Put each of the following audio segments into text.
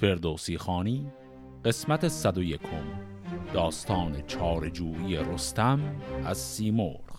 فردوسی خانی قسمت 101 داستان چاره‌جویی رستم از سیمرغ.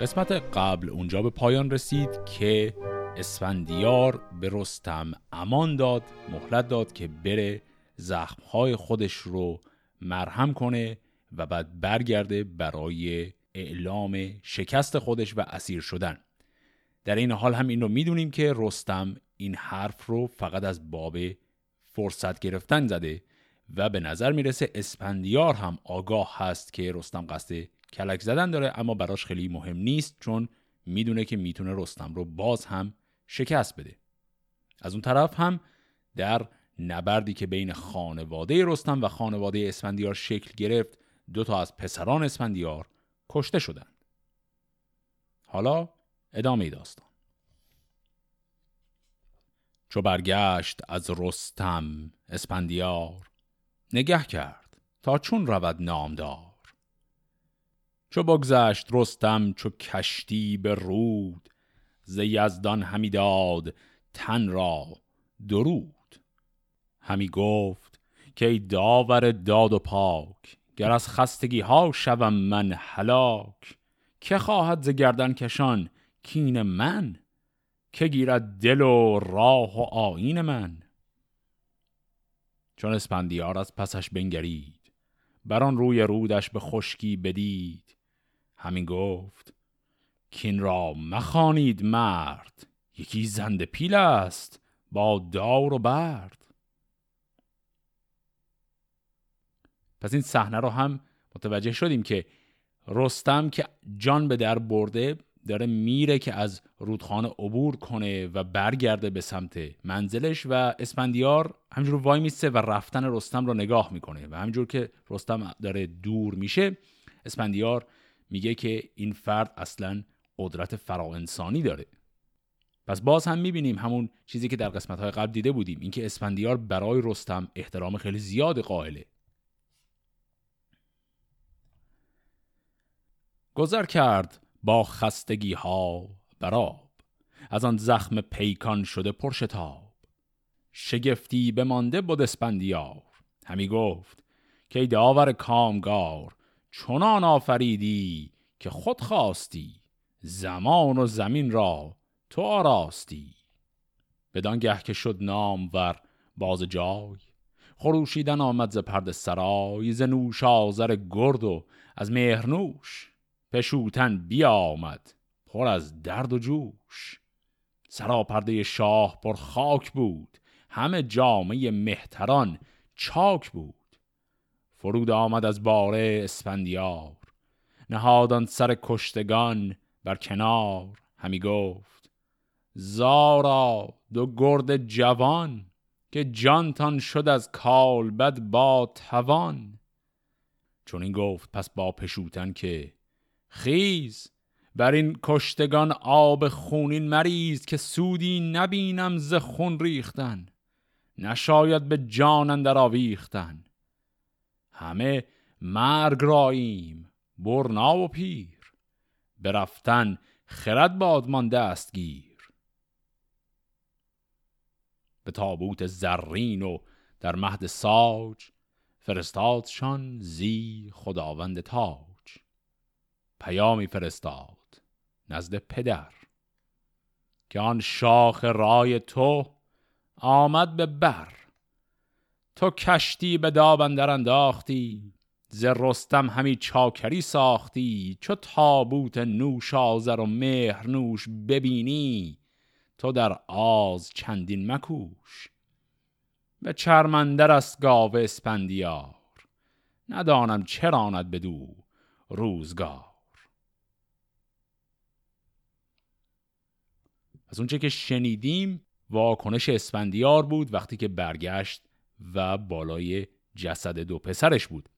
قسمت قبل اونجا به پایان رسید که اسفندیار به رستم امان داد، مهلت داد که بره زخمهای خودش رو مرهم کنه و بعد برگرده برای اعلام شکست خودش و اسیر شدن. در این حال هم این رو میدونیم که رستم این حرف رو فقط از باب فرصت گرفتن زده و به نظر میرسه اسفندیار هم آگاه هست که رستم قصد کلک زدن داره، اما براش خیلی مهم نیست چون میدونه که میتونه رستم رو باز هم شکست بده. از اون طرف هم در نبردی که بین خانواده رستم و خانواده اسفندیار شکل گرفت، دو تا از پسران اسفندیار کشته شدند. حالا ادامه داستان. چو برگشت از رستم اسفندیار، نگه کرد تا چون رود نامدار. چو بگذشت رستم چو کشتی به رود، ز یزدان همی داد تن را درود. همی گفت که ای داور داد و پاک، گر از خستگی ها شوم من هلاک. که خواهد ز گردن کشان کین من، که گیرد دل و راه و آیین من. چون اسفندیار از پسش بنگرید، بران روی رودش به خشکی بدید. همین گفت کین را مخانید مرد، یکی زنده پیل است با دار و برد. پس این صحنه رو هم متوجه شدیم که رستم که جان به در برده داره میره که از رودخانه عبور کنه و برگرده به سمت منزلش و اسفندیار همجور وای میسته و رفتن رستم رو نگاه میکنه و همجور که رستم داره دور میشه اسفندیار میگه که این فرد اصلاً قدرت فراانسانی داره. پس باز هم میبینیم همون چیزی که در قسمت‌های قبل دیده بودیم، اینکه اسفندیار برای رستم احترام خیلی زیاد قائله. گذر کرد با خستگی ها براب، از آن زخم پیکان شده پرشتاب. شگفتی بمانده بود اسفندیار، همی گفت که ای داور کامگار. چنان آفریدی که خود خواستی، زمان و زمین را تو آراستی. بدان گه که شد نامور باز جای، خروشیدن آمد ز پرده سرای. ز نوش آذر گرد و از مهرنوش، پشوتان بیامد پر از درد و جوش. سراپرده شاه پر خاک بود، همه جامه مهتران چاک بود. فرود آمد از باره اسفندیار، نهادان سر کشتگان بر کنار. همی گفت زارا دو گرد جوان، که جانتان شد از کالبد با توان. چون این گفت پس با پشوتن که خیز، بر این کشتگان آب خونین مریز. که سودی نبینم ز خون ریختن، نشاید به جان اندر آویختن. همه مرگ راییم برنا و پیر، برفتن خرد بادمان دستگیر. به تابوت زرین و در مهد ساج، فرستادشان زی خداوند تاج. پیامی فرستاد نزد پدر، که آن شاخ رای تو آمد به بر. تو کشتی به دام اندر انداختی، ز رستم همی چاکری ساختی. چو تابوت نوش آذر و مهر نوش ببینی، تو در آز چندین مکوش. به چرم اندر است گاو اسفندیار، ندانم چه راند بدو روزگار. از اونچه که شنیدیم واکنش اسفندیار بود وقتی که برگشت و بالای جسد دو پسرش بود.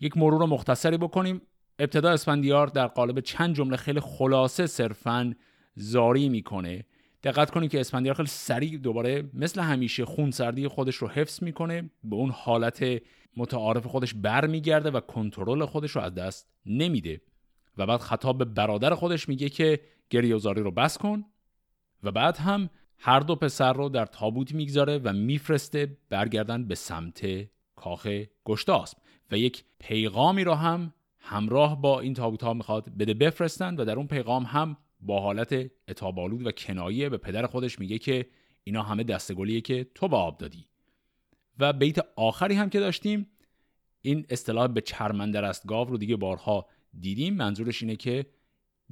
یک مرور مختصری بکنیم. ابتدا اسفندیار در قالب چند جمله خیلی خلاصه صرفاً زاری میکنه. دقت کنید که اسفندیار خیلی سریع دوباره مثل همیشه خونسردی خودش رو حفظ میکنه، به اون حالت متعارف خودش برمیگرده و کنترل خودش رو از دست نمیده و بعد خطاب به برادر خودش میگه که گریه و زاری رو بس کن و بعد هم هر دو پسر رو در تابوت میگذاره و میفرسته برگردن به سمت کاخ گشتاسب و یک پیغامی رو هم همراه با این تابوت ها میخواد بده بفرستن و در اون پیغام هم با حالت عتاب‌آلود و کنایه به پدر خودش میگه که اینا همه دسته‌گلیه که تو به آب دادی. و بیت آخری هم که داشتیم، این اصطلاح به چرم اندر است گاو رو دیگه بارها دیدیم، منظورش اینه که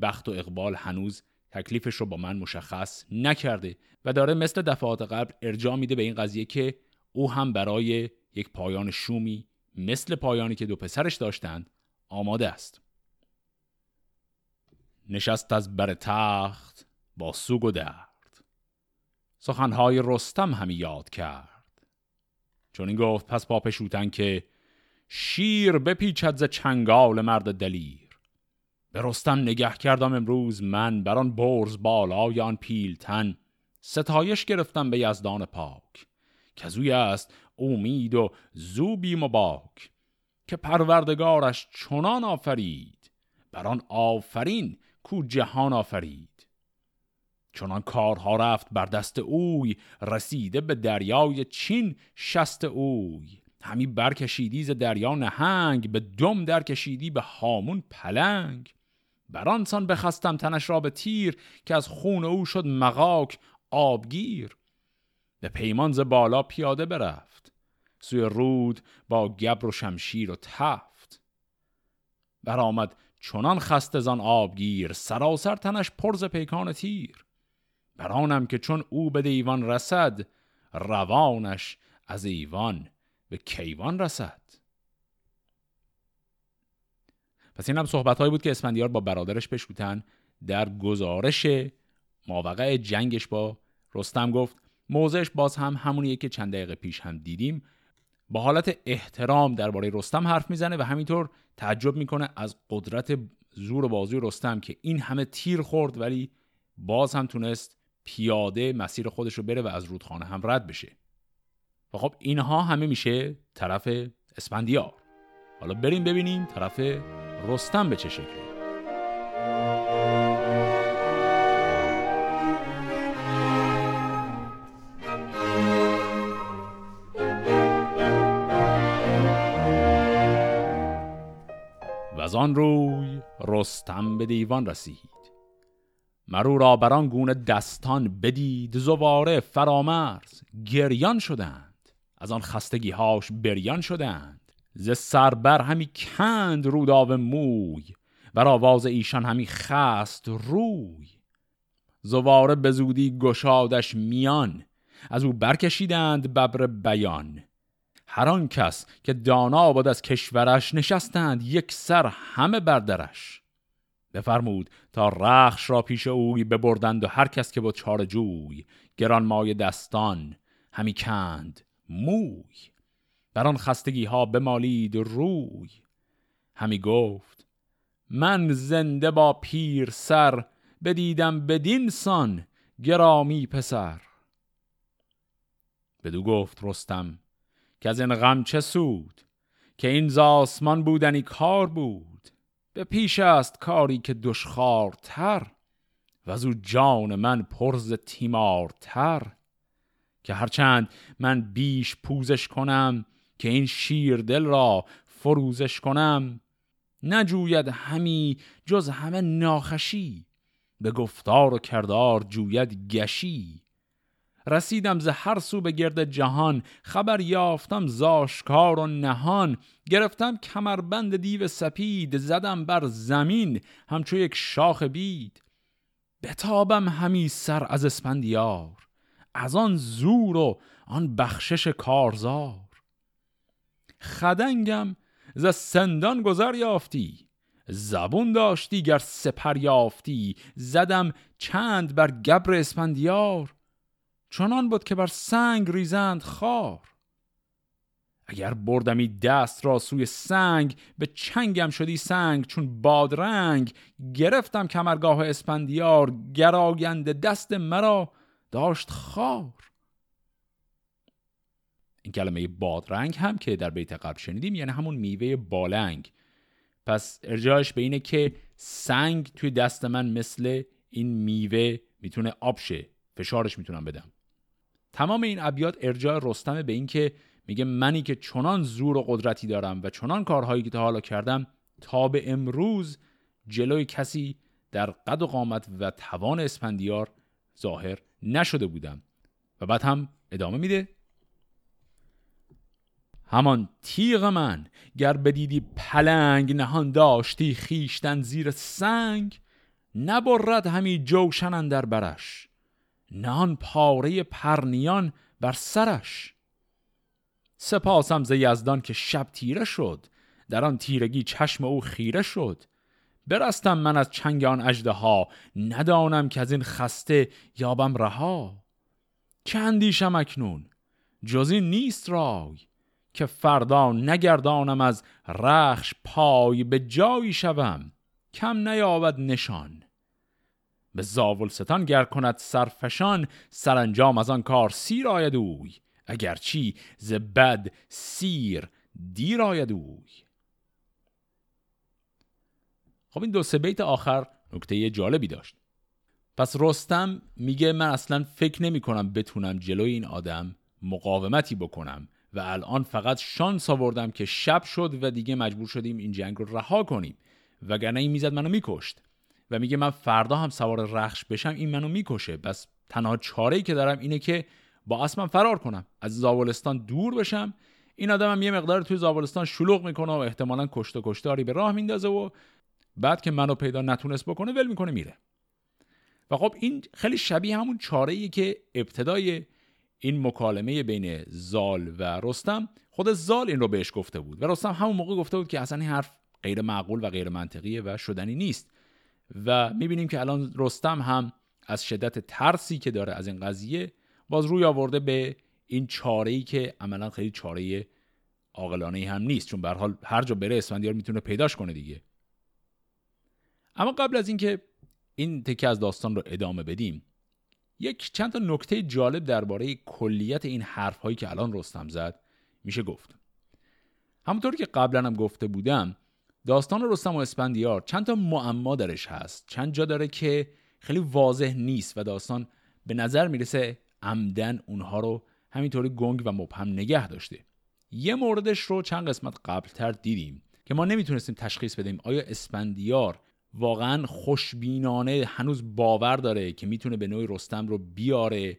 بخت و اقبال هنوز تکلیفش رو با من مشخص نکرده و داره مثل دفعات قبل ارجاع میده به این قضیه که او هم برای یک پایان شومی مثل پایانی که دو پسرش داشتند آماده است. نشست از بر تخت با سوگ و درد، سخنهای رستم همی یاد کرد. چون این گفت پس با پشوتان که شیر بپیچد ز چنگال مرد دلیر. به رستم نگه کردم امروز من، بران برز بالا یا آن پیلتن. ستایش گرفتم به یزدان پاک، که زوی است امید و زوبی مباک. که پروردگارش چنان آفرید، بران آفرین کو جهان آفرید. چنان کارها رفت بر دست اوی، رسیده به دریای چین شست اوی. همی برکشیدی ز دریا نهنگ، به دم در کشیدی به هامون پلنگ. بران سان بخستم تنش را به تیر، که از خون او شد مغاک آبگیر. به پیمان ز بالا پیاده برفت، سوی رود با گبر و شمشیر و تفت. برآمد چنان خسته زان آبگیر، سراسر تنش پر ز پیکان تیر. برانم که چون او به دیوان رسد، روانش از ایوان به کیوان رسد. پس این هم صحبت‌هایی بود که اسفندیار با برادرش پشوتن در گزارش ماوقع جنگش با رستم گفت. موضعش باز هم همونیه که چند دقیقه پیش هم دیدیم، با حالت احترام درباره رستم حرف میزنه و همینطور تعجب میکنه از قدرت زور و بازوی رستم که این همه تیر خورد ولی باز هم تونست پیاده مسیر خودش رو بره و از رودخانه هم رد بشه. و خب اینها همه میشه طرف اسفندیار. حالا بریم ببینیم طرف رستم به چه شکلی. وزان روی رستم به دیوان رسید، مرو را بران گونه دستان بدید. زواره فرامرز گریان شدند، از آن خستگی هاش بریان شدند. ز سربر همی کند روداب موی، بر آواز ایشان همی خست روی. زواره به زودی گشادش میان، از او برکشیدند ببر بیان. هر آن کس که دانا بود از کشورش، نشستند یک سر همه بردرش. بفرمود تا رخش را پیش اوی، ببردند و هر کس که بود چاره جوی. گرانمایه دستان همی کند موی، بر آن خستگی ها بمالید روی. همی گفت من زنده با پیر سر، بدیدم بدین سان گرامی پسر. بدو گفت رستم که از این غم چه سود، که این ز آسمان بودنی کار بود. به پیش است کاری که دشخوارتر، و از او جان من پر ز تیمارتر. که هرچند من بیش پوزش کنم، که این شیر دل را فروزش کنم. نجوید همی جز همه ناخوشی، به گفتار و کردار جوید گشی. رسیدم ز هر سو به گرد جهان، خبر یافتم ز آشکار و نهان. گرفتم کمربند دیو سپید، زدم بر زمین همچو یک شاخ بید. بتابم همی سر از اسفندیار، از آن زور و آن بخشش کارزار. خدنگم ز سندان گذر یافتی، زبون داشتی گر سپر یافتی. زدم چند بر گبر اسفندیار، چنان بود که بر سنگ ریزند خار. اگر بردمی دست را سوی سنگ، به چنگم شدی سنگ چون بادرنگ. گرفتم کمرگاه اسفندیار، گراینده دست مرا داشت خار. این کلمه بادرنگ هم که در بیت قبل شنیدیم یعنی همون میوه بالنگ. پس ارجاعش به اینه که سنگ توی دست من مثل این میوه میتونه آب شه، فشارش میتونم بدم. تمام این ابیات ارجاع رستم به این که میگه منی که چنان زور و قدرتی دارم و چنان کارهایی که تا حالا کردم تا به امروز جلوی کسی در قد و قامت و توان اسفندیار ظاهر نشده بودم. و بعد هم ادامه میده: همان تیغ من گر بدیدی پلنگ، نهان داشتی خیشتن زیر سنگ. نبرد همی جوشن اندر برش، نهان پاره پرنیان بر سرش. سپاسم ز یزدان که شب تیره شد، در آن تیرگی چشم او خیره شد. برستم من از چنگ آن اژدها، ندانم که از این خسته یابم رها. چه اندیشم اکنون جز این نیست رای، که فردا نگردانم از رخش پای. به جایی شوم کم نیابد نشان، به زاولستان گر کند سرفشان. سرانجام از آن کار سیر آید اوی، اگرچی ز بد سیر دیر آید اوی. خب این دو سه بیت آخر نکته جالبی داشت. پس رستم میگه من اصلا فکر نمی کنم بتونم جلوی این آدم مقاومتی بکنم و الان فقط شانس آوردم که شب شد و دیگه مجبور شدیم این جنگ رو رها کنیم، وگرنه این میزد منو میکشت. و میگه من فردا هم سوار رخش بشم این منو میکشه، بس تنها چاره‌ای که دارم اینه که با اسبم فرار کنم، از زاولستان دور بشم. این آدمم یه مقدار توی زاولستان شلوغ میکنه و احتمالاً کشت و کشتاری به راه میندازه و بعد که منو پیدا نتونست بکنه ول میکنه میره. و خب این خیلی شبیه همون چاره‌ایه که ابتدای این مکالمه بین زال و رستم خود زال این رو بهش گفته بود و رستم همون موقع گفته بود که اصلا این حرف غیر معقول و غیر منطقیه و شدنی نیست. و میبینیم که الان رستم هم از شدت ترسی که داره از این قضیه باز روی آورده به این چاره‌ای که عملا خیلی چاره عاقلانه‌ای هم نیست، چون به هر حال هر جا بره اسفندیار میتونه پیداش کنه دیگه. اما قبل از اینکه این تکه از داستان رو ادامه بدیم، یک چند تا نکته جالب درباره کلیت این حرف‌هایی که الان رستم زد میشه گفت. همونطور که قبلا هم گفته بودم، داستان رستم و اسفندیار چند تا معما درش هست، چند جا داره که خیلی واضح نیست و داستان به نظر میرسه عمدن اونها رو همینطوری گنگ و مبهم نگه داشته. یه موردش رو چند قسمت قبلتر دیدیم که ما نمیتونستیم تشخیص بدیم آیا اسفندیار واقعا خوشبینانه هنوز باور داره که میتونه به نوعی رستم رو بیاره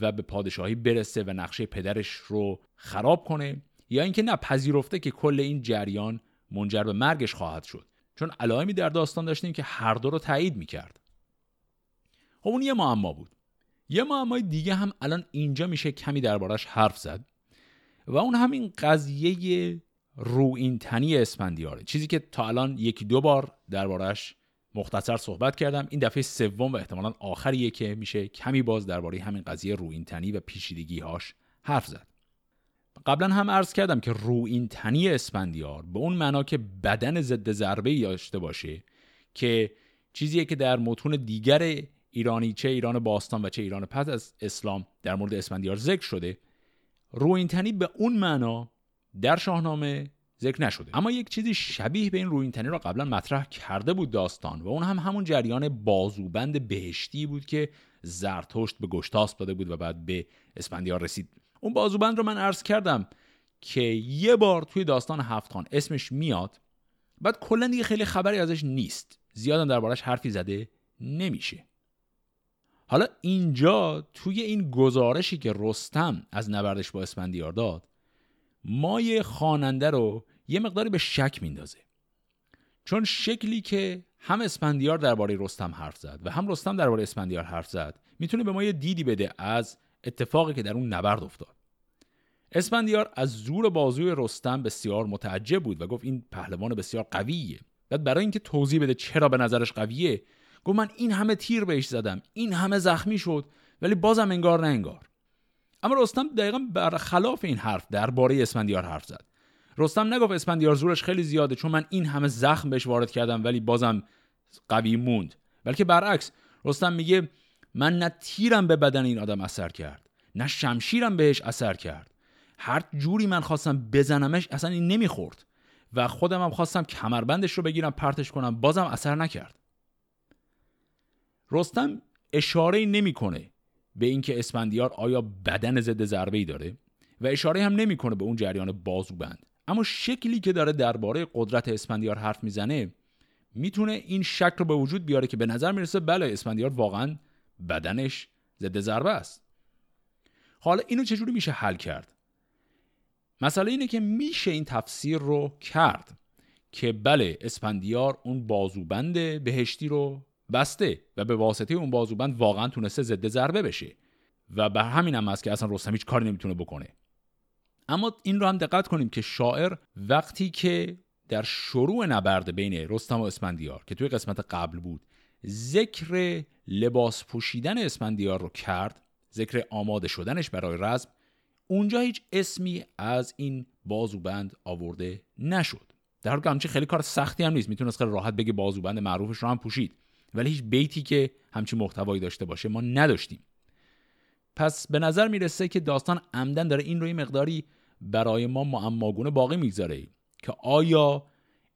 و به پادشاهی برسه و نقشه پدرش رو خراب کنه، یا اینکه نه پذیرفته که کل این جریان منجر به مرگش خواهد شد، چون علائمی در داستان داشتیم که هر دو رو تایید میکرد. خب اون یه معما بود. یه معمای دیگه هم الان اینجا میشه کمی دربارش حرف زد و اون همین قضیه رویینتنی اسفندیاره، چیزی که تا الان یکی دو بار دربارش مختصر صحبت کردم. این دفعه سوم و احتمالاً آخریه که میشه کمی باز درباره همین قضیه رویینتنی و پیچیدگی‌هاش حرف زد. قبلا هم عرض کردم که رویینتنی اسفندیار به اون معنا که بدن ضد ضربه‌ای داشته باشه، که چیزیه که در متون دیگر ایرانی، چه ایران باستان و چه ایران پس از اسلام، در مورد اسفندیار ذکر شده، رویینتنی به اون معنا در شاهنامه ذکر نشده. اما یک چیزی شبیه به این رویینتنی را قبلا مطرح کرده بود داستان و اون هم همون جریان بازوبند بهشتی بود که زرتشت به گشتاسب داده بود و بعد به اسفندیار رسید. اون بازوبند رو من عرض کردم که یه بار توی داستان هفت خان اسمش میاد، بعد کلا دیگه خیلی خبری ازش نیست، زیادم دربارش حرفی زده نمیشه. حالا اینجا توی این گزارشی که رستم از نبردش با اسفندیار داد، مایه خواننده رو یه مقداری به شک میندازه، چون شکلی که هم اسفندیار درباره رستم حرف زد و هم رستم درباره اسفندیار حرف زد میتونه به ما یه دیدی بده از اتفاقی که در اون نبرد افتاد. اسفندیار از زور بازوی رستم بسیار متعجب بود و گفت این پهلوان بسیار قویه. بعد برای اینکه توضیح بده چرا به نظرش قویه، گفت من این همه تیر بهش زدم، این همه زخمی شد، ولی بازم انگار نه انگار. اما رستم دقیقاً برخلاف این حرف درباره اسفندیار حرف زد. رستم نگفت اسفندیار زورش خیلی زیاده چون من این همه زخم بهش وارد کردم ولی بازم قوی موند، بلکه برعکس رستم میگه من نه تیرم به بدن این آدم اثر کرد، نه شمشیرم بهش اثر کرد، هر جوری من خواستم بزنمش اصلا این نمیخورد و خودم هم خواستم کمربندش رو بگیرم پرتش کنم بازم اثر نکرد. رستم اشاره نمیکنه به اینکه اسفندیار آیا بدن ضد ضربه‌ای داره و اشاره هم نمیکنه به اون جریان بازوبند، اما شکلی که داره درباره قدرت اسفندیار حرف میزنه میتونه این شک رو به وجود بیاره که به نظر میرسه بله اسفندیار واقعا بدنش ضد ضربه است. حالا اینو چجوری میشه حل کرد؟ مسئله اینه که میشه این تفسیر رو کرد که بله اسفندیار اون بازوبند بهشتی رو بسته و به واسطه اون بازوبند واقعا تونسته ضد ضربه بشه و به همین هم هست که اصلا رستم هیچ کاری نمیتونه بکنه. اما این رو هم دقت کنیم که شاعر وقتی که در شروع نبرد بین رستم و اسفندیار که توی قسمت قبل بود ذکر لباس پوشیدن اسفندیار رو کرد، ذکر آماده شدنش برای رزم، اونجا هیچ اسمی از این بازوبند آورده نشد. در حالی که همچین خیلی کار سختی هم نیست، میتونست خیلی راحت بگه بازوبند معروفش رو هم پوشید، ولی هیچ بیتی که همچین محتوایی داشته باشه ما نداشتیم. پس به نظر میرسه که داستان عمدن داره این رو یه مقداری برای ما معماگونه باقی میگذاره که آیا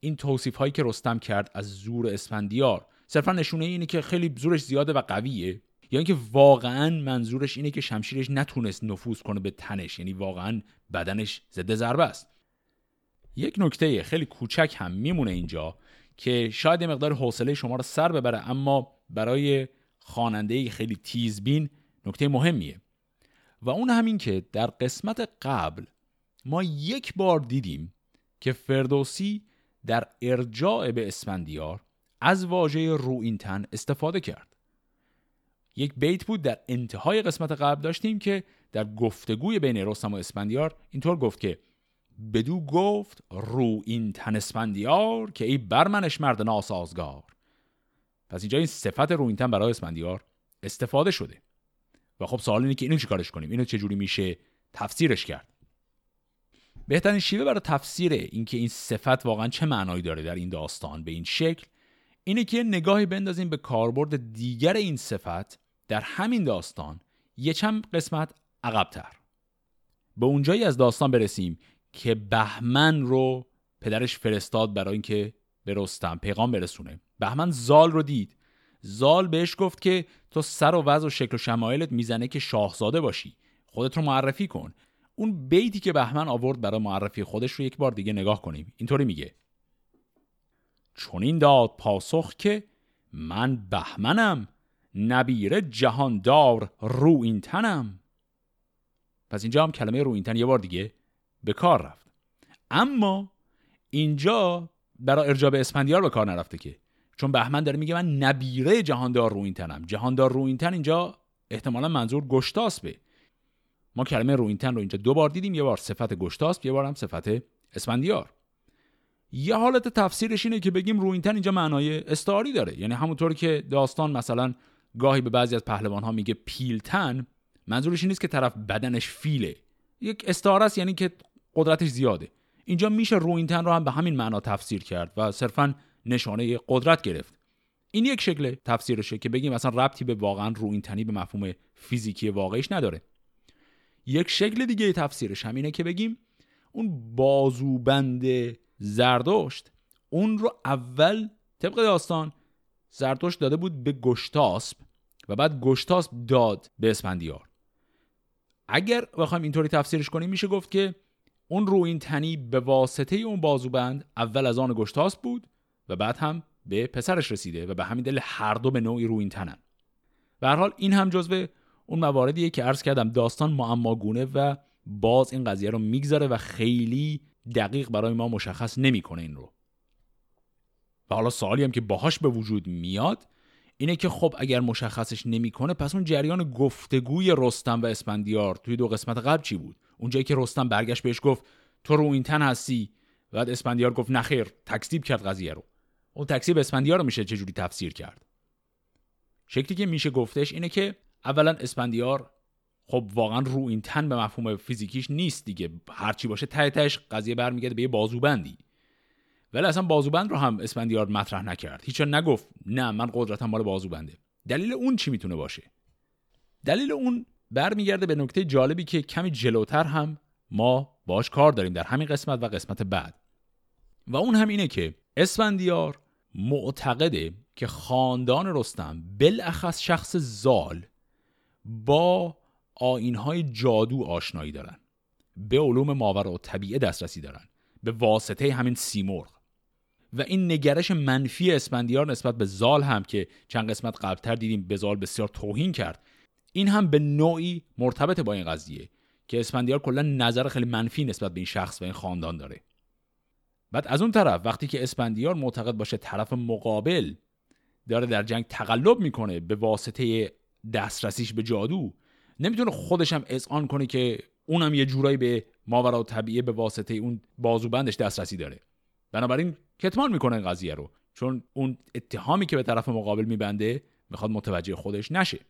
این توصیف هایی که رستم کرد از زور اسفندیار صرفا نشونه اینه که خیلی زورش زیاده و قویه، یا اینکه واقعا منظورش اینه که شمشیرش نتونست نفوذ کنه به تنش، یعنی واقعا بدنش ضد ضربه است. یک نکته خیلی کوچک هم میمونه اینجا که شاید یه مقدار حوصله شما رو سر ببره، اما برای خواننده خیلی تیزبین نکته مهمیه و اون همین که در قسمت قبل ما یک بار دیدیم که فردوسی در ارجاع به اسفندیار از واژه رویینتن استفاده کرد. یک بیت بود در انتهای قسمت قبل داشتیم که در گفتگوی بین رستم و اسفندیار اینطور گفت که بدو گفت رویینتن اسفندیار که ای برمنش مرد ناسازگار. پس اینجا این صفت رویینتن برای اسفندیار استفاده شده و خب سوال اینه که اینو چیکارش کنیم، اینو چجوری میشه تفسیرش کرد. بهترین شیوه برای تفسیر اینکه این صفت واقعا چه معنایی داره در این داستان به این شکل اینه که نگاهی بندازیم به کاربرد دیگر این صفت در همین داستان یه چند قسمت عقب‌تر. به اونجایی از داستان برسیم که بهمن رو پدرش فرستاد برای اینکه به رستم پیغام برسونه. بهمن زال رو دید، زال بهش گفت که تو سر و وضع و شکل و شمایلت میزنه که شاهزاده باشی، خودت رو معرفی کن. اون بیتی که بهمن آورد برای معرفی خودش رو یک بار دیگه نگاه کنیم. اینطوری میگه چون این داد پاسخ که من بهمنم نبیره جهاندار رویینتنم. پس اینجا هم کلمه رویینتن یه بار دیگه به کار رفت، اما اینجا برای ارجاع به اسفندیار به کار نرفته که، چون بهمن داره میگه من نبیره جهاندار رویینتنم. جهاندار رویینتن اینجا احتمالا منظور گشتاسبه. ما کلمه رویینتن رو اینجا دو بار دیدیم، یه بار صفت گشتاسب، یه بار هم صفت اسفندیار. یه حالت تفسیرش اینه که بگیم رویینتن اینجا معنای استعاری داره، یعنی همونطور که داستان مثلا گاهی به بعضی از پهلوان‌ها میگه پیلتن، منظورش این نیست که طرف بدنش فیله، یک استعاره است یعنی که قدرتش زیاده. اینجا میشه رویینتن رو هم به همین معنا تفسیر کرد و صرفاً نشانه قدرت گرفت. این یک شکل تفسیرشه که بگیم مثلا ربطی به واقعاً رویینتنی به مفهوم فیزیکی واقعیش نداره. یک شکل دیگه تفسیرش همینه که بگیم اون بازوبند زردشت، اون رو اول طبق داستان زردشت داده بود به گشتاسب و بعد گشتاسب داد به اسفندیار. اگر بخوایم اینطوری تفسیرش کنیم میشه گفت که اون رویینتنی به واسطه اون بازوبند اول از آن گشتاسب بود و بعد هم به پسرش رسیده و به همین دلیل هر دو به نوعی رویینتنن. به هر حال این هم جزو اون مواردیه که عرض کردم داستان معماگونه و باز این قضیه رو میگذاره و خیلی دقیق برای ما مشخص نمیکنه این رو. و حالا سوالی هم که باهاش به وجود میاد اینه که خب اگر مشخصش نمیکنه پس اون جریان گفتگوی رستم و اسفندیار توی دو قسمت قبل چی بود؟ اونجایی که رستم برگشت بهش گفت تو رویینتن هستی، بعد اسفندیار گفت نخیر، تکذیب کرد قضیه رو. اون تکذیب اسفندیار رو میشه چه جوری تفسیر کرد؟ شکلی که میشه گفتش اینه که اولا اسفندیار خب واقعا رو این تن به مفهوم فیزیکیش نیست دیگه، هرچی باشه ته تهش قضیه برمیگرده به یه بازوبندی. ولی اصلا بازوبند رو هم اسفندیار مطرح نکرد، هیچ جا نگفت نه من قدرتم مال بازوبنده. دلیل اون چی میتونه باشه؟ دلیل اون برمیگرده به نکته جالبی که کمی جلوتر هم ما باش کار داریم در همین قسمت و قسمت بعد، و اون هم اینه که اسفندیار معتقده که خاندان رستم بالاخص شخص زال با آیین‌های جادو آشنایی دارن، به علوم ماوراء و طبیعه دسترسی دارن به واسطه همین سیمرغ. و این نگرش منفی اسفندیار نسبت به زال هم که چند قسمت قبلتر دیدیم به زال بسیار توهین کرد، این هم به نوعی مرتبط با این قضیه که اسفندیار کلا نظر خیلی منفی نسبت به این شخص و این خاندان داره. بعد از اون طرف وقتی که اسفندیار معتقد باشه طرف مقابل داره در جنگ تقلب میکنه به واسطه دسترسیش به جادو، نمیتونه خودش هم اذعان کنه که اونم یه جورایی به ماوراء و طبیعه به واسطه اون بازوبندش دسترسی داره. بنابراین کتمان میکنه این قضیه رو، چون اون اتهامی که به طرف مقابل میبنده میخواد متوجه خودش نشه.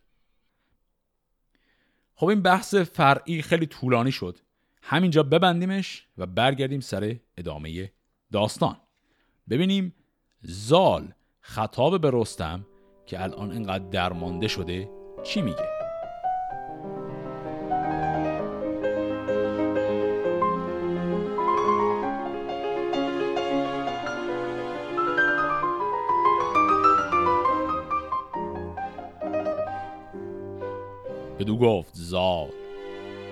خب این بحث فرعی خیلی طولانی شد، همینجا ببندیمش و برگردیم سر ادامه داستان، ببینیم زال خطاب به رستم که الان اینقدر درمانده شده چی میگه. بدو گفت زال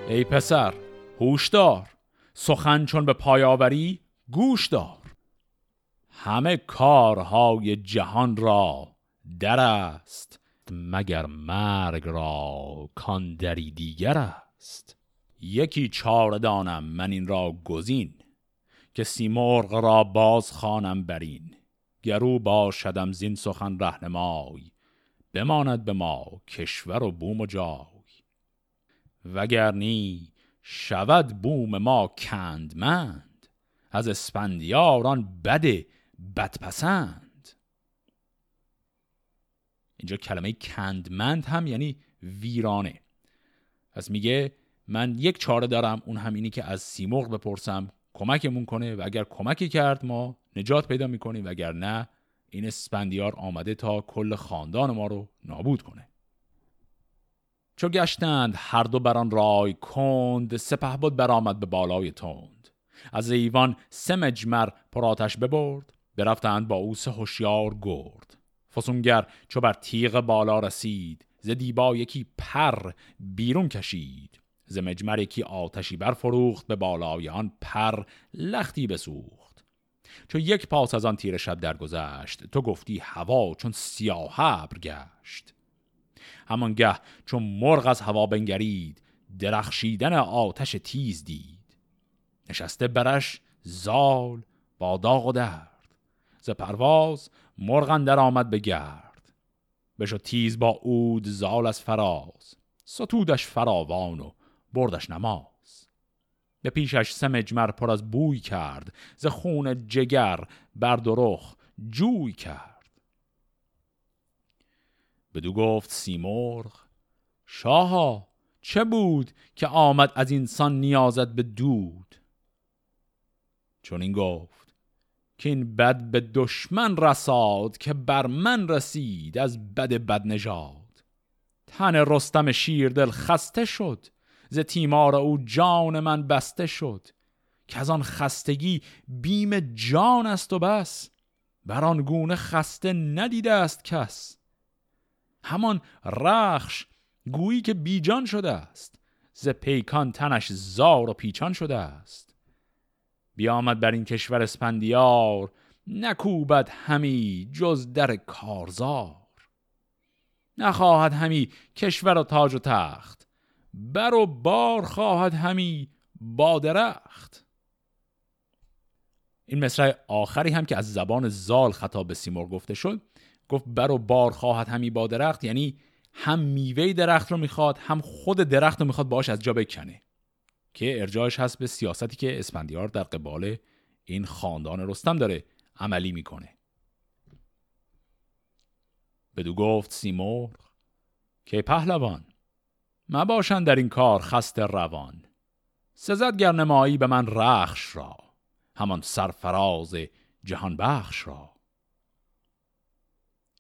ای پسر هوشدار، سخن چون به پای آوری گوش دار. همه کارهای جهان را در است، مگر مرگ را کان دری دیگر است. یکی چاره دانم من این را گزین، که سیمرغ را باز خوانم برین. گرو باشدم زین سخن رهنمای، بماند به ما کشور و بوم و جای. وگرنی شود بوم ما کندمند، از اسفندیاران بده بدپسند. اینجا کلمه کندمند هم یعنی ویرانه. پس میگه من یک چاره دارم، اون هم اینی که از سیمرغ بپرسم کمکمون کنه، و اگر کمکی کرد ما نجات پیدا میکنیم، وگر نه این اسفندیار آمده تا کل خاندان ما رو نابود کنه. چو گشتند هر دو بران رای کند، سپه بود برآمد به بالای تند. از ایوان سه مجمر پر آتش ببرد، برفتند با او سه هوشیار گرد. فسونگر چو بر تیغ بالا رسید، ز دیبا یکی پر بیرون کشید. ز مجمر یکی آتشی برفروخت، به بالای آن پر لختی بسوخت. چو یک پاس از آن تیر شب درگذشت، تو گفتی هوا چون سیاه ابر گشت. همانگه چون مرغ از هوا بنگرید، درخشیدن آتش تیز دید. نشسته برش زال با داغ و درد، ز پرواز مرغ اندر آمد به گرد. بشد تیز با عود زال از فراز، ستودش فراوان و بردش نماز. به پیشش سه مجمر پر از بوی کرد، ز خون جگر بر درخ جوی کرد. بدو گفت سیمرغ شاها چه بود، که آمد از انسان نیازت به دود. چون این گفت که این بد به دشمن رساد، که بر من رسید از بد بد نژاد. تن رستم شیردل خسته شد، ز تیمار او جان من بسته شد. که از آن خستگی بیم جان است و بس، بر آن گونه خسته ندیده است کس. همان رخش گویی که بیجان شده است، ز پیکان تنش زار و پیچان شده است. بیامد بر این کشور اسفندیار، نکوبد همی جز در کارزار. نخواهد همی کشور و تاج و تخت، بر و بار خواهد همی با درخت. این مصرع آخری هم که از زبان زال خطاب به سیمرغ گفته شد، گفت بر و بار خواهد همی با درخت، یعنی هم میوه درخت رو میخواد، هم خود درخت رو میخواد باش از جا بکنه، که ارجاعش هست به سیاستی که اسفندیار در قبال این خاندان رستم داره عملی میکنه. بدو گفت سیمرغ که پهلوان مباشن در این کار خست روان. سزد گر نمایی به من رخش را، همان سرفراز جهان بخش را.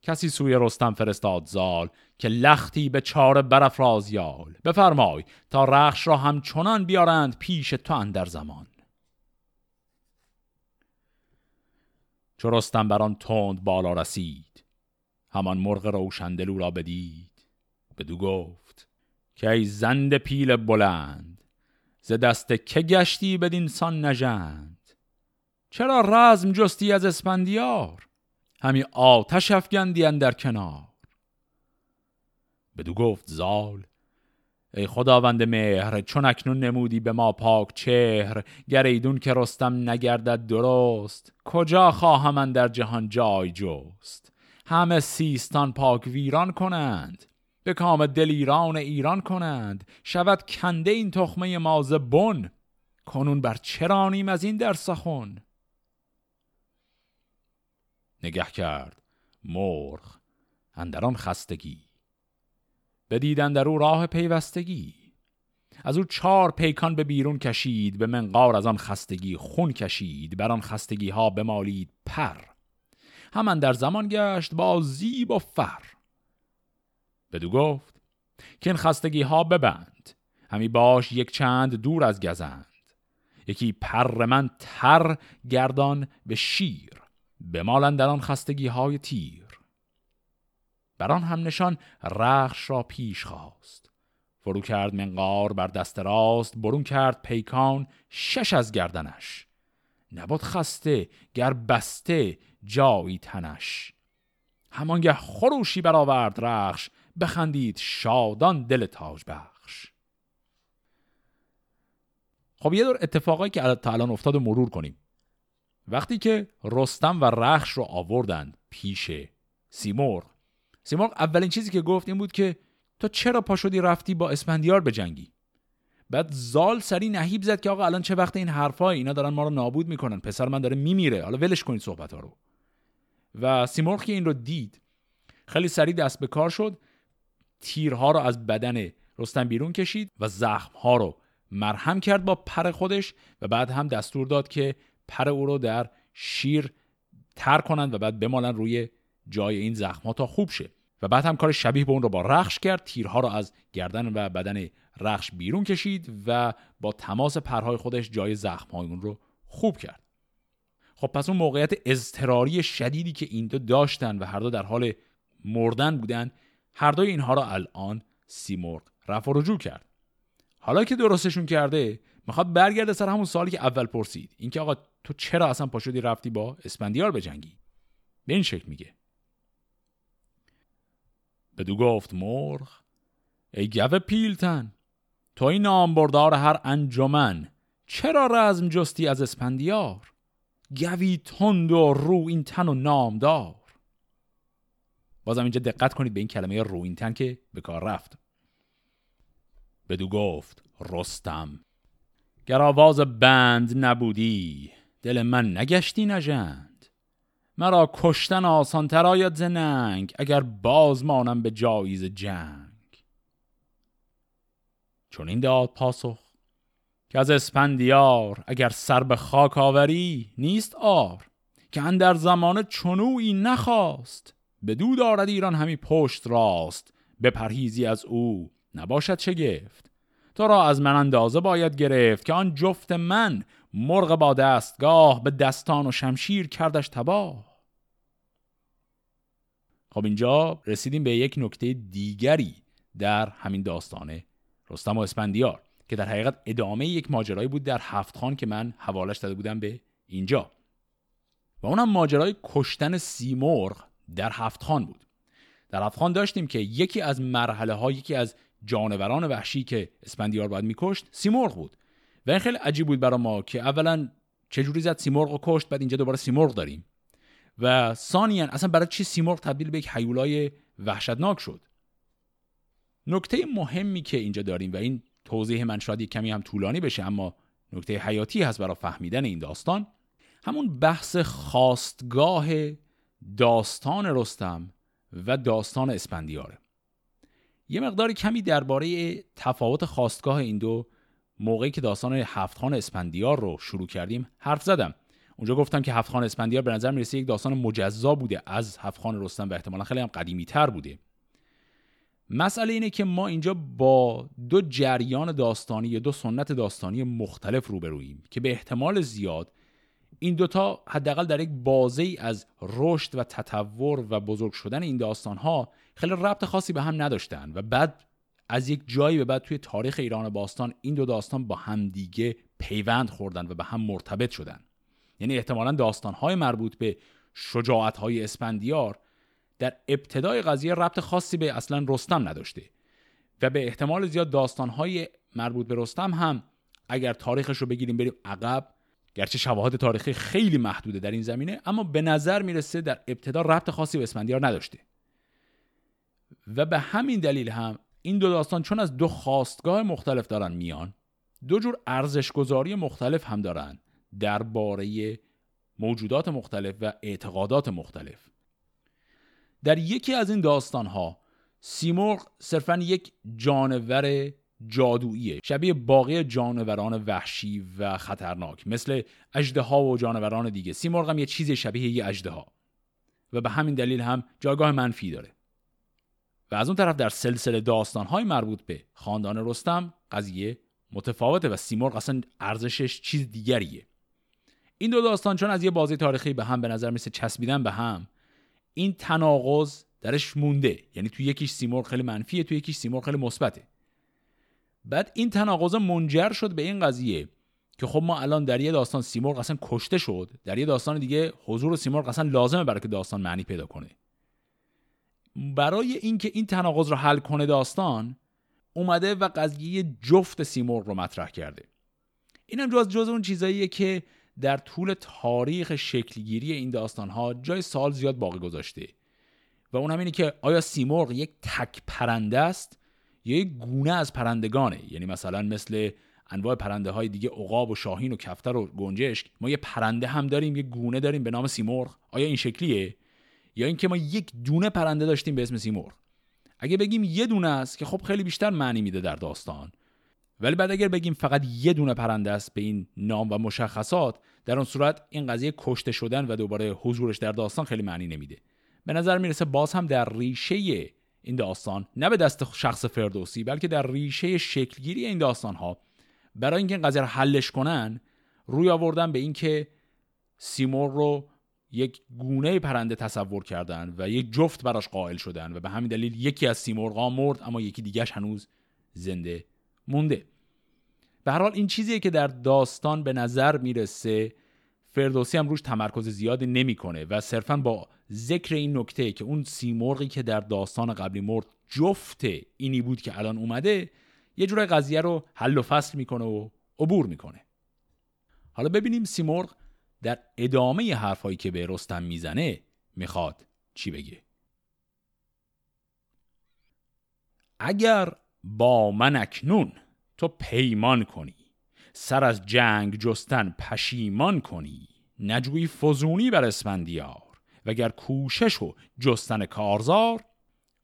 کسی سوی رستم فرستاد زال، که لختی به چاره برافراز یال. بفرمای تا رخش را همچنان بیارند پیش تو اندر زمان. چو رستم بران تند بالا رسید، همان مرغ روشندلو را بدید. بدو گفت که ای زند پیل بلند، ز دست که گشتی بدین سان نژند؟ چرا رزم جستی از اسفندیار، همی آتش افگندی اندر کنار؟ بدو گفت زال ای خداوند مهر، چون اکنون نمودی به ما پاک چهر، گر ایدون که رستم نگردد درست، کجا خواهم اندر جهان جای جست؟ همه سیستان پاک ویران کنند، به کام دلیران ایران کنند. شود کنده این تخمه مازه بن، کنون بر چرانیم از این در سخن؟ نگه کرد مرغ اندران خستگی، بدید اندر او راه پیوستگی. از او 4 پیکان به بیرون کشید، به منقار از آن خستگی خون کشید. بر آن خستگی ها بمالید پر، هم اندر زمان گشت با زیب و فر. بدو گفت که این خستگی ها ببند، همی باش یک چند دور از گزند. یکی پر من تر گردان به شیر، بمال اندر آن خستگی های تیر. بران هم نشان رخش را پیش خواست، فرو کرد منقار بر دست راست. برون کرد پیکان 6 از گردنش، نبود خسته گر بسته جایی تنش. همانگه خروشی برآورد رخش، بخندید شادان دل تاج بخش. خب یه دور اتفاقایی که تا الان افتاد و مرور کنیم. وقتی که رستم و رخش رو آوردند پیش سیمرغ اولین چیزی که گفت این بود که تو چرا پاشدی رفتی با اسفندیار بجنگی؟ بعد زال سری نهیب زد که آقا الان چه وقت این حرفای اینا دارن ما رو نابود میکنن، پسر من داره میمیره، حالا ولش کنید صحبت‌ها رو. و سیمرغ که این رو دید خیلی سری دست به کار شد، تیرها رو از بدن رستم بیرون کشید و زخم‌ها رو مرهم کرد با پر خودش. و بعد هم دستور داد که پر او رو در شیر تر کنند و بعد بمالن روی جای این زخم‌ها تا خوب شه. و بعد هم کار شبیه به اون رو با رخش کرد، تیرها رو از گردن و بدن رخش بیرون کشید و با تماس پرهای خودش جای زخم‌های اون رو خوب کرد. خب پس اون موقعیت اضطراری شدیدی که این دو داشتن و هر دو در حال مردن بودن، هر دوی اینها رو الان سیمرغ رفع و رجوع کرد. حالا که درستشون کرده، میخواد برگرده سر همون سالی که اول پرسید، اینکه آقا تو چرا اصلا پاشدی رفتی با اسفندیار بجنگی؟ به این شکل میگه: بدو گفت مرغ ای گو پیلتن، تو این نامبردار هر انجمن، چرا رزم جستی از اسفندیار؟ گوی تند و رو این تن و نامدار. بازم اینجا دقت کنید به این کلمه رو این تن که به کار رفت. بدو گفت رستم گر آواز بند نبودی، دل من نگشتی نژند. مرا کشتن آسان تر آید ز ننگ، اگر باز مانم به جایز جنگ. چون این داد پاسخ که از اسفندیار، اگر سر به خاک آوری نیست آر. که اندر زمان چنویی نخواست، بدو دارد ایران همی پشت راست. به پرهیزی از او نباشد شگفت، تو را از من اندازه باید گرفت. که آن جفت من مرغ با دستگاه، به دستان و شمشیر کردش تباه. خب اینجا رسیدیم به یک نکته دیگری در همین داستان رستم و اسفندیار که در حقیقت ادامه یک ماجرایی بود در هفت‌خوان که من حوالش داده بودم به اینجا، و اونم ماجرای کشتن سیمرغ در هفت‌خوان بود. در هفت‌خوان داشتیم که یکی از مرحله ها، یکی از جانوران وحشی که اسفندیار باید میکشت سیمرغ بود. و این خیلی عجیب بود برای ما که اولا چجوری زد سیمرغ رو کشت، بعد اینجا دوباره سیمرغ داریم، و ثانیا اصلا برای چی سیمرغ تبدیل به یک هیولای وحشتناک شد. نکته مهمی که اینجا داریم، و این توضیح من شاید یک کمی هم طولانی بشه اما نکته حیاتی هست برای فهمیدن این داستان، همون بحث خاستگاه داستان رستم و داستان اسفندیاره. یه مقداری کمی درباره تفاوت خاستگاه این دو موقعی که داستان هفتخان اسفندیار رو شروع کردیم حرف زدم. اونجا گفتم که هفتخان اسفندیار به نظر میرسه یک داستان مجزا بوده از هفتخان رستم و احتمالا خیلی هم قدیمی تر بوده. مسئله اینه که ما اینجا با دو جریان داستانی یا دو سنت داستانی مختلف روبروییم که به احتمال زیاد این دوتا حداقل در یک بازه‌ای از رشد و تطور و بزرگ شدن این داستان‌ها خیلی ربط خاصی به هم نداشتن و بعد از یک جایی به بعد توی تاریخ ایران باستان این دو داستان با هم دیگه پیوند خوردن و به هم مرتبط شدن. یعنی احتمالاً داستان‌های مربوط به شجاعت‌های اسفندیار در ابتدای قضیه ربط خاصی به اصلا رستم نداشته و به احتمال زیاد داستان‌های مربوط به رستم هم اگر تاریخش رو بگیریم بریم عقب، گرچه شواهد تاریخی خیلی محدوده در این زمینه، اما به نظر میرسه در ابتدا ربط خاصی به اسفندیار نداشته و به همین دلیل هم این دو داستان چون از دو خاستگاه مختلف دارن میان، دو جور ارزش‌گذاری مختلف هم دارن درباره موجودات مختلف و اعتقادات مختلف. در یکی از این داستان‌ها سیمرغ صرفاً یک جانور جادویی شبیه باقی جانوران وحشی و خطرناک مثل اژدها و جانوران دیگه، سیمرغ هم یه چیز شبیه یه اژدها و به همین دلیل هم جایگاه منفی داره. و از اون طرف در سلسله داستان‌های مربوط به خاندان رستم قضیه متفاوته و سیمرغ اصلا ارزشش چیز دیگریه. این دو داستان چون از یه بازه تاریخی به هم به نظر میسه چسبیدن به هم، این تناقض درش مونده. یعنی تو یکیش سیمرغ خیلی منفیه، تو یکیش سیمرغ خیلی مثبته. بعد این تناقض منجر شد به این قضیه که خب ما الان در یه داستان سیمرغ اصلا کشته شد، در یه داستان دیگه حضور سیمرغ اصلا لازمه برای که داستان معنی پیدا کنه. برای اینکه این تناقض رو حل کنه داستان اومده و قضیه جفت سیمرغ رو مطرح کرده. اینم جزء اون چیزاییه که در طول تاریخ شکلگیری این داستان‌ها جای سال زیاد باقی گذاشته و اون هم اینه که آیا سیمرغ یک تک پرنده است یا یک گونه از پرندگانه. یعنی مثلا مثل انواع پرنده‌های دیگه عقاب و شاهین و کفتر و گنجشک ما یه پرنده هم داریم، یه گونه داریم به نام سیمرغ. آیا این شکلیه یا اینکه ما یک دونه پرنده داشتیم به اسم سیمرغ؟ اگه بگیم یه دونه است که خب خیلی بیشتر معنی میده در داستان، ولی بعد اگر بگیم فقط یه دونه پرنده است به این نام و مشخصات، در اون صورت این قضیه کشته شدن و دوباره حضورش در داستان خیلی معنی نمیده. به نظر میرسه باز هم در ریشه این داستان نه به دست شخص فردوسی بلکه در ریشه شکلگیری این داستان ها برای اینکه این قضیه رو حلش کنن روی آوردن به اینکه سیمرغ رو یک گونه پرنده تصور کردن و یک جفت براش قائل شدن و به همین دلیل یکی از سیمرغ‌ها مرد اما یکی دیگه‌اش هنوز زنده مونده. به هر حال این چیزیه که در داستان به نظر میرسه فردوسی هم روش تمرکز زیادی نمیکنه و صرفاً با ذکر این نکته که اون سیمرغی که در داستان قبلی مرد جفت اینی بود که الان اومده یه جور قضیه رو حل و فصل میکنه و عبور میکنه. حالا ببینیم سیمرغ در ادامه ی حرفایی که به رستم میزنه میخواد چی بگه. اگر با من اکنون تو پیمان کنی، سر از جنگ جستن پشیمان کنی، نجوی فزونی بر اسفندیار، وگر کوشش و جستن کارزار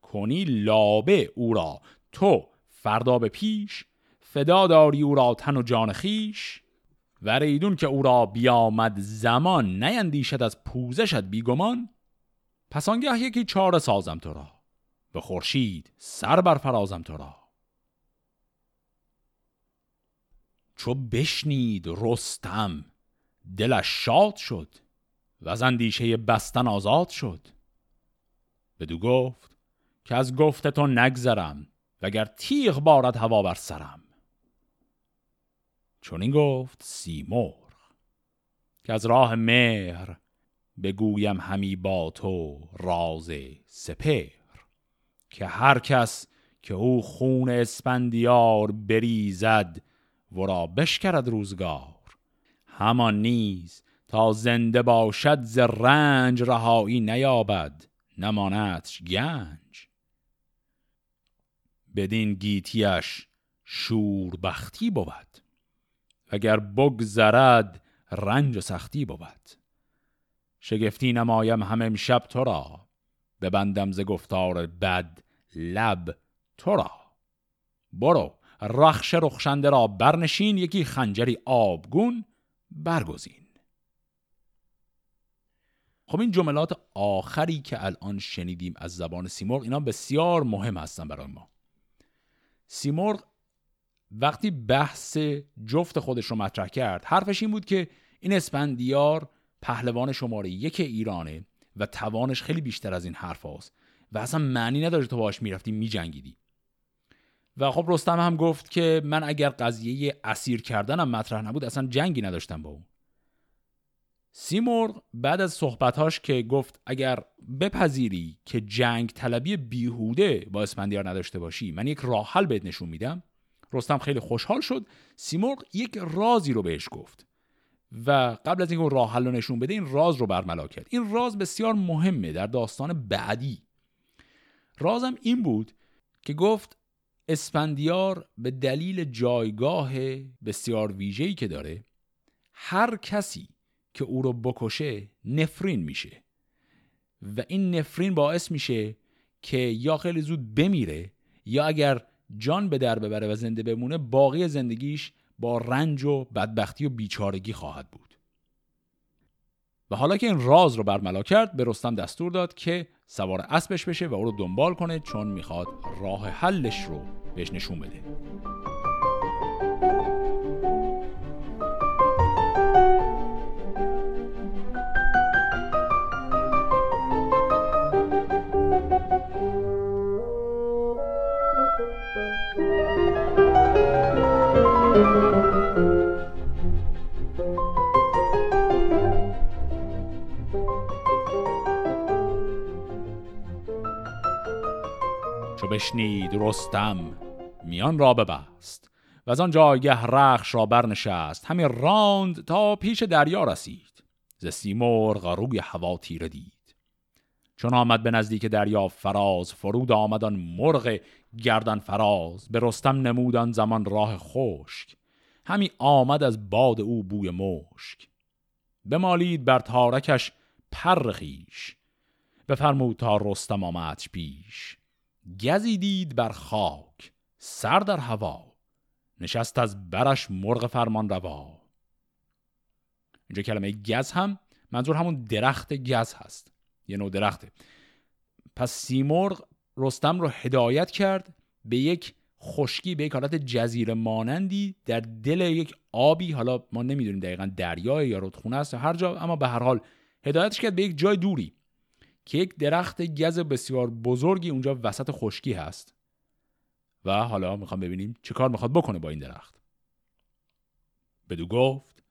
کنی، لابه او را تو فردا به پیش، فدا داری او را تن و جان خیش، و ریدون که او را بیامد زمان، نیندیشد از پوزشت بیگمان، پس آنگه یکی چاره سازم تو را، به خورشید سر بر فرازم تو را. چو بشنید رستم دلش شاد شد و از اندیشه بستن آزاد شد. بدو گفت که از گفت تو نگذرم وگر تیغ بارد هوا بر سرم. چون این گفت سیمرغ که از راه مهر بگویم همی با تو راز سپهر، که هر کس که او خون اسفندیار بریزد ورا بشکرد روزگار، همان نیز تا زنده باشد ز رنج رهایی نیابد نماندش گنج. بدین گیتیش شور بختی بود وگر بگذرد رنج و سختی بود. شگفتی نمایم هم امشب تو را ببندم ز گفتار بد لب تو را. برو رخش رخشنده را برنشین، یکی خنجری آبگون برگزین. خب این جملات آخری که الان شنیدیم از زبان سیمرغ، اینا بسیار مهم هستن برای ما. سیمرغ وقتی بحث جفت خودش رو مطرح کرد، حرفش این بود که این اسفندیار پهلوان شماره 1 ایرانه و توانش خیلی بیشتر از این حرف هاست و اصلا معنی نداره تو باهاش میرفتی میجنگیدی. و خب رستم هم گفت که من اگر قضیه اسیر کردنم مطرح نبود اصلا جنگی نداشتم با اون. سیمرغ بعد از صحبتاش که گفت اگر بپذیری که جنگ طلبی بیهوده با اسفندیار نداشته باشی، من یک راه حل بهت نشون میدم، رستم خیلی خوشحال شد. سیمرغ یک رازی رو بهش گفت و قبل از اینکه اون راه حل رو نشون بده، این راز رو برملا کرد. این راز بسیار مهمه در داستان بعدی. رازم این بود که گفت اسفندیار به دلیل جایگاه بسیار ویژه‌ای که داره، هر کسی که او رو بکشه نفرین میشه و این نفرین باعث میشه که یا خیلی زود بمیره یا اگر جان به در ببره و زنده بمونه، باقی زندگیش با رنج و بدبختی و بیچارگی خواهد بود. و حالا که این راز رو برملا کرد، به رستم دستور داد که سوار اسبش بشه و او رو دنبال کنه، چون میخواد راه حلش رو بهش نشون بده. چو بشنید رستم میان را ببست و از آن جایگه رخش را برنشست، همی راند تا پیش دریا رسید، ز سیمرغ روی هوا تیره دید. چون آمد به نزدیک دریا فراز، فرود آمد آن مرغ گردن فراز. به رستم نمود آن زمان راه خشک، همی آمد از باد او بوی مشک. بمالید بر تارکش پر خویش، بفرمود تا رستم آمدش پیش. گزی دید بر خاک سر در هوا، نشست از برش مرغ فرمان روا. اینجا کلمه گز هم منظور همون درخت گز هست، یه نوع درخته. پس سیمرغ رستم رو هدایت کرد به یک خشکی، به یک حالت جزیره مانندی در دل یک آبی، حالا ما نمیدونیم دقیقا دریای یا رودخونه است یا هر جا، اما به هر حال هدایتش کرد به یک جای دوری که یک درخت گز بسیار بزرگی اونجا وسط خشکی هست و حالا میخوام ببینیم چه کار میخواد بکنه با این درخت. بدو گفت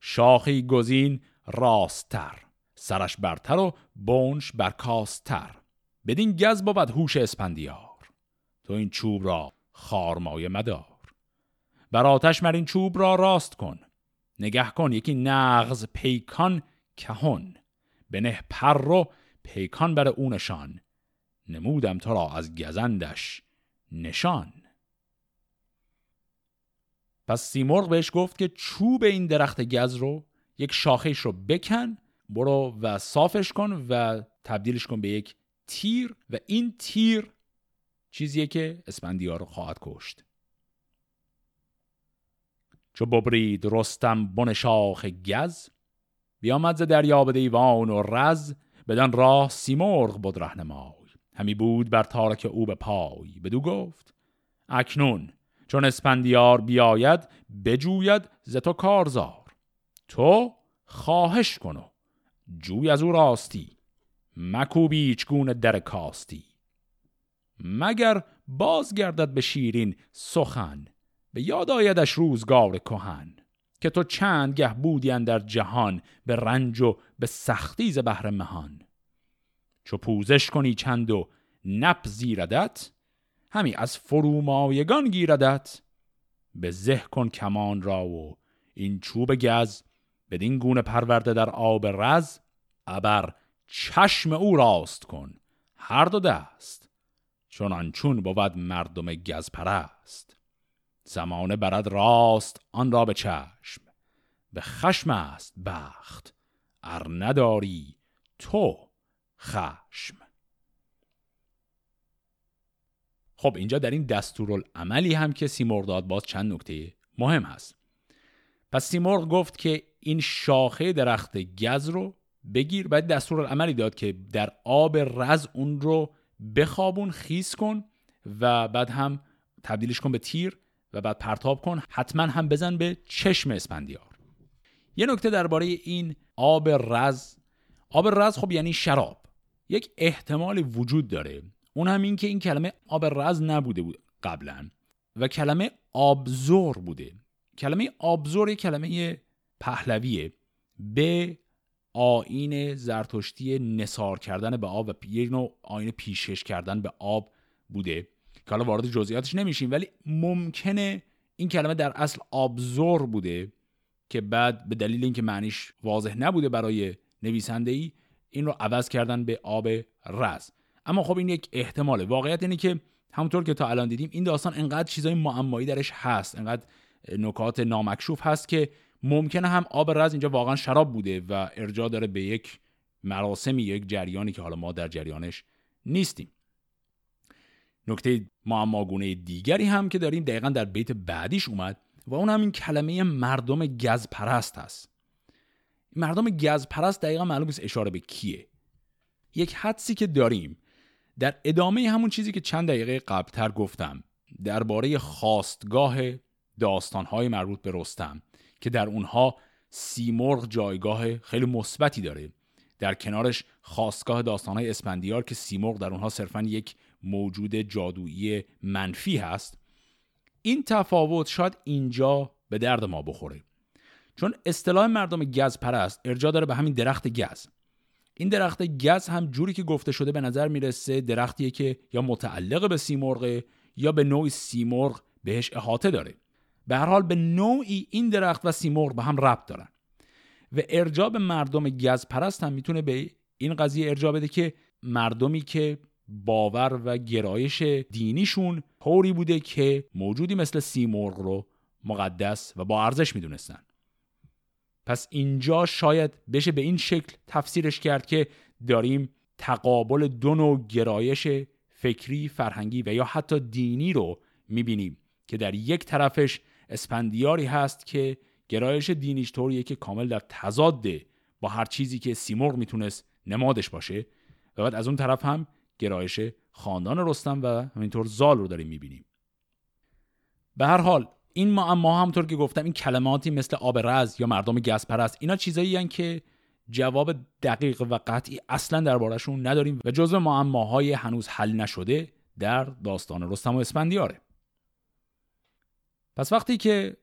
شاخی گزین راستر، سرش برتر و بونش برکاستر. بدین گز بابد هوش اسفندیار، تو این چوب را خارمایه مدار. بر آتش مر این چوب را راست کن، نگه کن یکی نغز پیکان کهن. بنه پر رو پیکان بر اونشان، نمودم تا را از گزندش نشان. پس سیمرغ بهش گفت که چوب این درخت گز رو، یک شاخهش رو بکن، برو و صافش کن و تبدیلش کن به یک تیر و این تیر چیزیه که اسفندیار رو خواهد کشت. چو ببرید رستم بن شاخ گز، بیامد ز دریا به دیوان و رز. بدان راه سیمرغ بود رهنمای، همی بود بر تارک او به پای. بدو گفت اکنون چون اسفندیار بیاید، بجوید ز تو کارزار. تو خواهش کن و جوی از او راستی، مکوب هیچگونه در کاستی. مگر بازگردد به شیرین سخن، به یاد آیدش روزگار کهن. که تو چند گه بودی اندر جهان، به رنج و به سختی ز بهر مهان. چو پوزش کنی چند و نپذیردت، همی از فرومایگان گیردت. به زه کن کمان را و این چوب گز، بدین گونه پرورده در آب رز. ابر چشم او راست کن هر دو دست، چنانچون بود مردم گز پرست. زمانه برد راست آن را به چشم، به خشم است بخت ار نداری تو خشم. خب اینجا در این دستورالعملی هم که سیمرغ داد باز چند نکته مهم هست. پس سیمرغ گفت که این شاخه درخت گز رو بگیر، بعد دستورالعملی داد که در آب رز اون رو بخابون، خیس کن و بعد هم تبدیلش کن به تیر و بعد پرتاب کن، حتما هم بزن به چشم اسفندیار. یه نکته درباره این آب رز. آب رز خب یعنی شراب. یک احتمالی وجود داره، اون هم این که این کلمه آب رز نبوده بود قبلا و کلمه آبزور بوده. کلمه آبزور یک کلمه پهلویه به آیین زرتشتی نثار کردن به آب و یه نوع آیین پیشکش کردن به آب بوده که حالا وارد جزئیاتش نمیشیم، ولی ممکنه این کلمه در اصل آبزور بوده که بعد به دلیل اینکه معنیش واضح نبوده برای نویسنده‌ای این رو عوض کردن به آب رز. اما خب این یک احتماله. واقعیت اینه که همونطور که تا الان دیدیم این داستان انقدر چیزای معمایی درش هست، انقدر نکات نامکشوف هست که ممکنه هم آب رز اینجا واقعا شراب بوده و ارجاع داره به یک مراسمی، یک جریانی که حالا ما در جریانش نیستیم. نکته معماگونه دیگری هم که داریم دقیقاً در بیت بعدیش اومد و اون هم این کلمه مردم گزپرست هست. مردم گزپرست دقیقاً معلوم نیست اشاره به کیه. یک حدسی که داریم در ادامه همون چیزی که چند دقیقه قبلتر گفتم درباره خواستگاه داستان‌های مربوط به رستم که در اونها سیمرغ جایگاه خیلی مثبتی داره، در کنارش خواستگاه داستان‌های اسفندیار که سیمرغ در اونها صرفاً یک موجود جادویی منفی هست. این تفاوت شاید اینجا به درد ما بخوره، چون اصطلاح مردم گزپرست ارجاع داره به همین درخت گز. این درخت گز هم جوری که گفته شده به نظر میرسه درختیه که یا متعلق به سیمرغه یا به نوعی سیمرغ بهش احاطه داره. به هر حال به نوعی این درخت و سیمرغ به هم ربط دارن و ارجاع به مردم گزپرست هم میتونه به این قضیه ارجاع بده که مردمی که باور و گرایش دینیشون طوری بوده که موجودی مثل سیمرغ رو مقدس و با ارزش میدونستن. پس اینجا شاید بشه به این شکل تفسیرش کرد که داریم تقابل دو نوع گرایش فکری، فرهنگی و یا حتی دینی رو میبینیم که در یک طرفش اسفندیاری هست که گرایش دینیش طوریه که کامل در تضاده با هر چیزی که سیمرغ میتونست نمادش باشه و بعد از اون طرف هم گرایش خاندان رستم و همینطور زال رو داریم میبینیم. به هر حال این معما همونطور که گفتم این کلماتی مثل آب رز یا مردم گزپرست اینا چیزایی هستند که جواب دقیق و قطعی اصلا دربارشون نداریم و جزو معماهای هنوز حل نشده در داستان رستم و اسفندیاره. پس وقتی که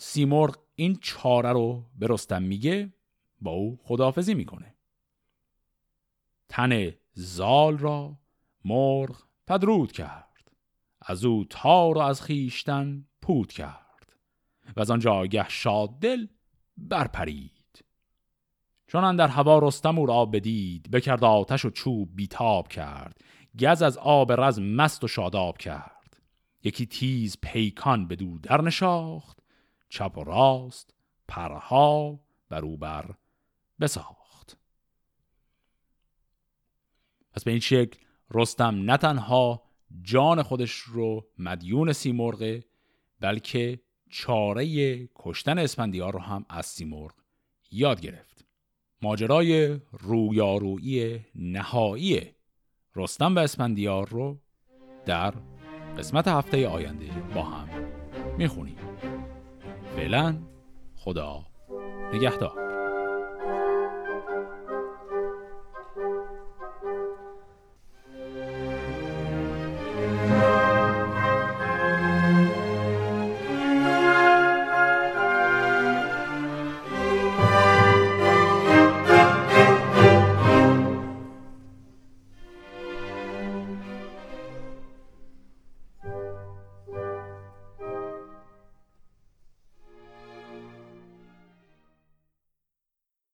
سیمرغ این چاره رو به رستم میگه با او خداحافظی میکنه. تن زال را مرغ پدرود کرد، از او تار را از خیشتن پود کرد و از آن جایگه شاد دل برپرید. چون اندر هوا رستم او را بدید، بکرد آتش و چوب بیتاب کرد، گز از آب رز مست و شاداب کرد. یکی تیز پیکان بدو در نشاخت، چپ و راست پرها بروبر بساخت. پس به این شکل رستم نه تنها جان خودش رو مدیون سیمرغه بلکه چاره کشتن اسفندیار رو هم از سیمرغ یاد گرفت. ماجرای رویارویی نهایی رستم و اسفندیار رو در قسمت هفته آینده با هم میخونیم. فعلا خدا نگهدار.